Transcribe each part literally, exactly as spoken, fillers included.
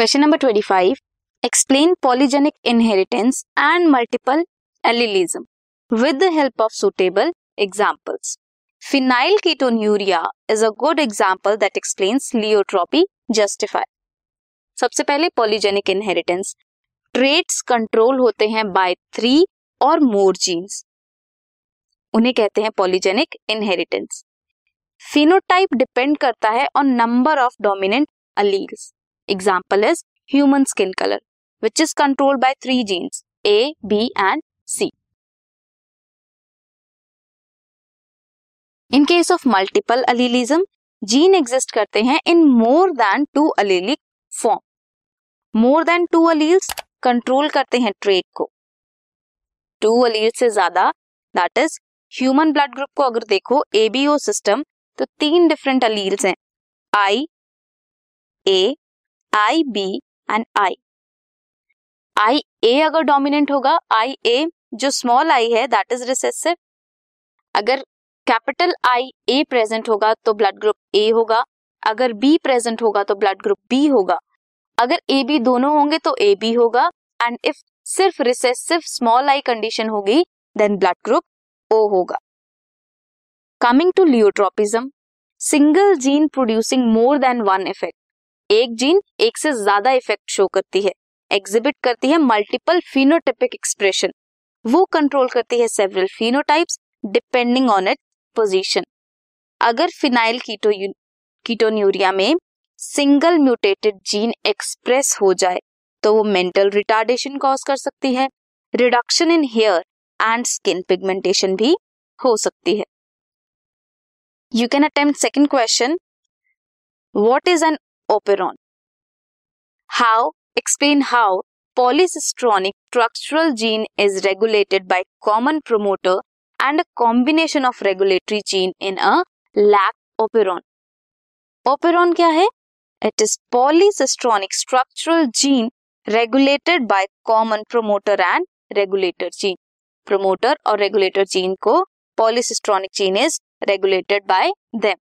Question number twenty five, explain polygenic inheritance and multiple allelism with the help of suitable examples. Phenylketonuria is a good example that explains pleiotropy justify. सबसे पहले polygenic inheritance, traits control होते हैं by three और more genes, उन्हें कहते हैं polygenic inheritance. Phenotype depend करता है on number of dominant alleles. Example is human skin colour which is controlled by three genes A, B and C. In case of multiple allelism, gene exist करते हैं in more than two allelic form. More than two alleles control करते हैं trait को, two allele से ज्यादा, that is human blood group को अगर देखो एबीओ सिस्टम तो तीन डिफरेंट अलील्स हैं, आई ए, आई बी एंड आई। आई ए अगर डोमिनेंट होगा, आई ए जो स्मॉल आई है दैट इज रिसेसिव। अगर कैपिटल आई ए प्रेजेंट होगा तो ब्लड ग्रुप ए होगा, अगर बी प्रेजेंट होगा तो ब्लड ग्रुप बी होगा, अगर ए बी दोनों होंगे तो ए बी होगा, एंड इफ सिर्फ रिसेसिव स्मॉल आई कंडीशन होगी देन ब्लड ग्रुप ओ होगा। Coming to pleiotropism, single gene producing more than one effect, एक जीन एक से ज्यादा इफेक्ट शो करती है, एग्जिबिट करती है मल्टीपल फिनोटाइपिक एक्सप्रेशन, वो कंट्रोल करती है several phenotypes depending on it position. अगर फिनाइल कीटो कीटोन्यूरिया में सिंगल म्यूटेटेड जीन एक्सप्रेस हो जाए तो वो मेंटल रिटार्डेशन कॉज कर सकती है, reduction in hair and skin pigmentation भी हो सकती है। You can attempt second question, what is an operon, how explain how polycistronic structural gene is regulated by common promoter and a combination of regulatory gene in a lac operon. Operon क्या है? It is polycistronic structural gene regulated by common promoter and regulator gene. Promoter और regulator gene को polycistronic gene is regulated by them.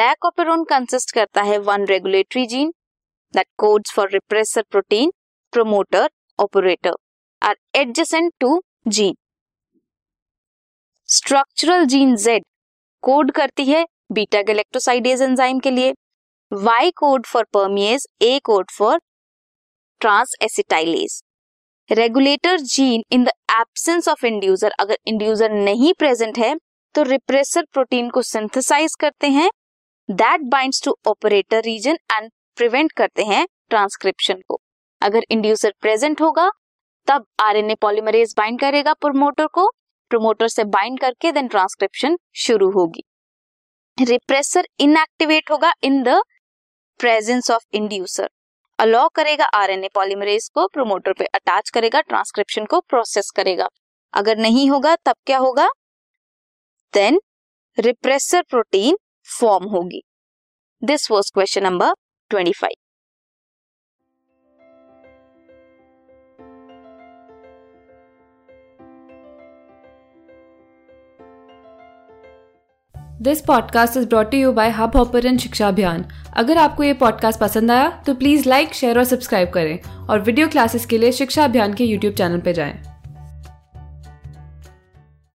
Lac operon consist करता है one regulatory gene that codes for repressor protein, promoter, operator are adjacent to gene. Structural gene Z code करती है beta galactosidase enzyme के लिए, Y code for permease, A code for transacetylase. Regulator gene in the absence of inducer, अगर inducer नहीं present है तो repressor protein को synthesize करते हैं, that binds to operator region and prevent करते हैं ट्रांसक्रिप्शन को। अगर इंड्यूसर प्रेजेंट होगा तब आरएनए पॉलीमरेज बाइंड करेगा प्रोमोटर को, प्रोमोटर से बाइंड करके देन ट्रांसक्रिप्शन शुरू होगी। रिप्रेसर इनएक्टिवेट होगा in the presence of inducer, allow करेगा आरएनए पॉलीमरेज को, प्रोमोटर पे अटैच करेगा, ट्रांसक्रिप्शन को प्रोसेस करेगा। अगर नहीं होगा तब क्या होगा, देन रिप्रेसर प्रोटीन फॉर्म होगी। This was question number twenty five. This podcast is brought to you by Hubhopper and Shiksha Abhiyan. अगर आपको ये पॉडकास्ट पसंद आया तो प्लीज़ लाइक, शेयर और सब्सक्राइब करें, और वीडियो क्लासेस के लिए शिक्षा अभियान के यूट्यूब चैनल पर जाएं।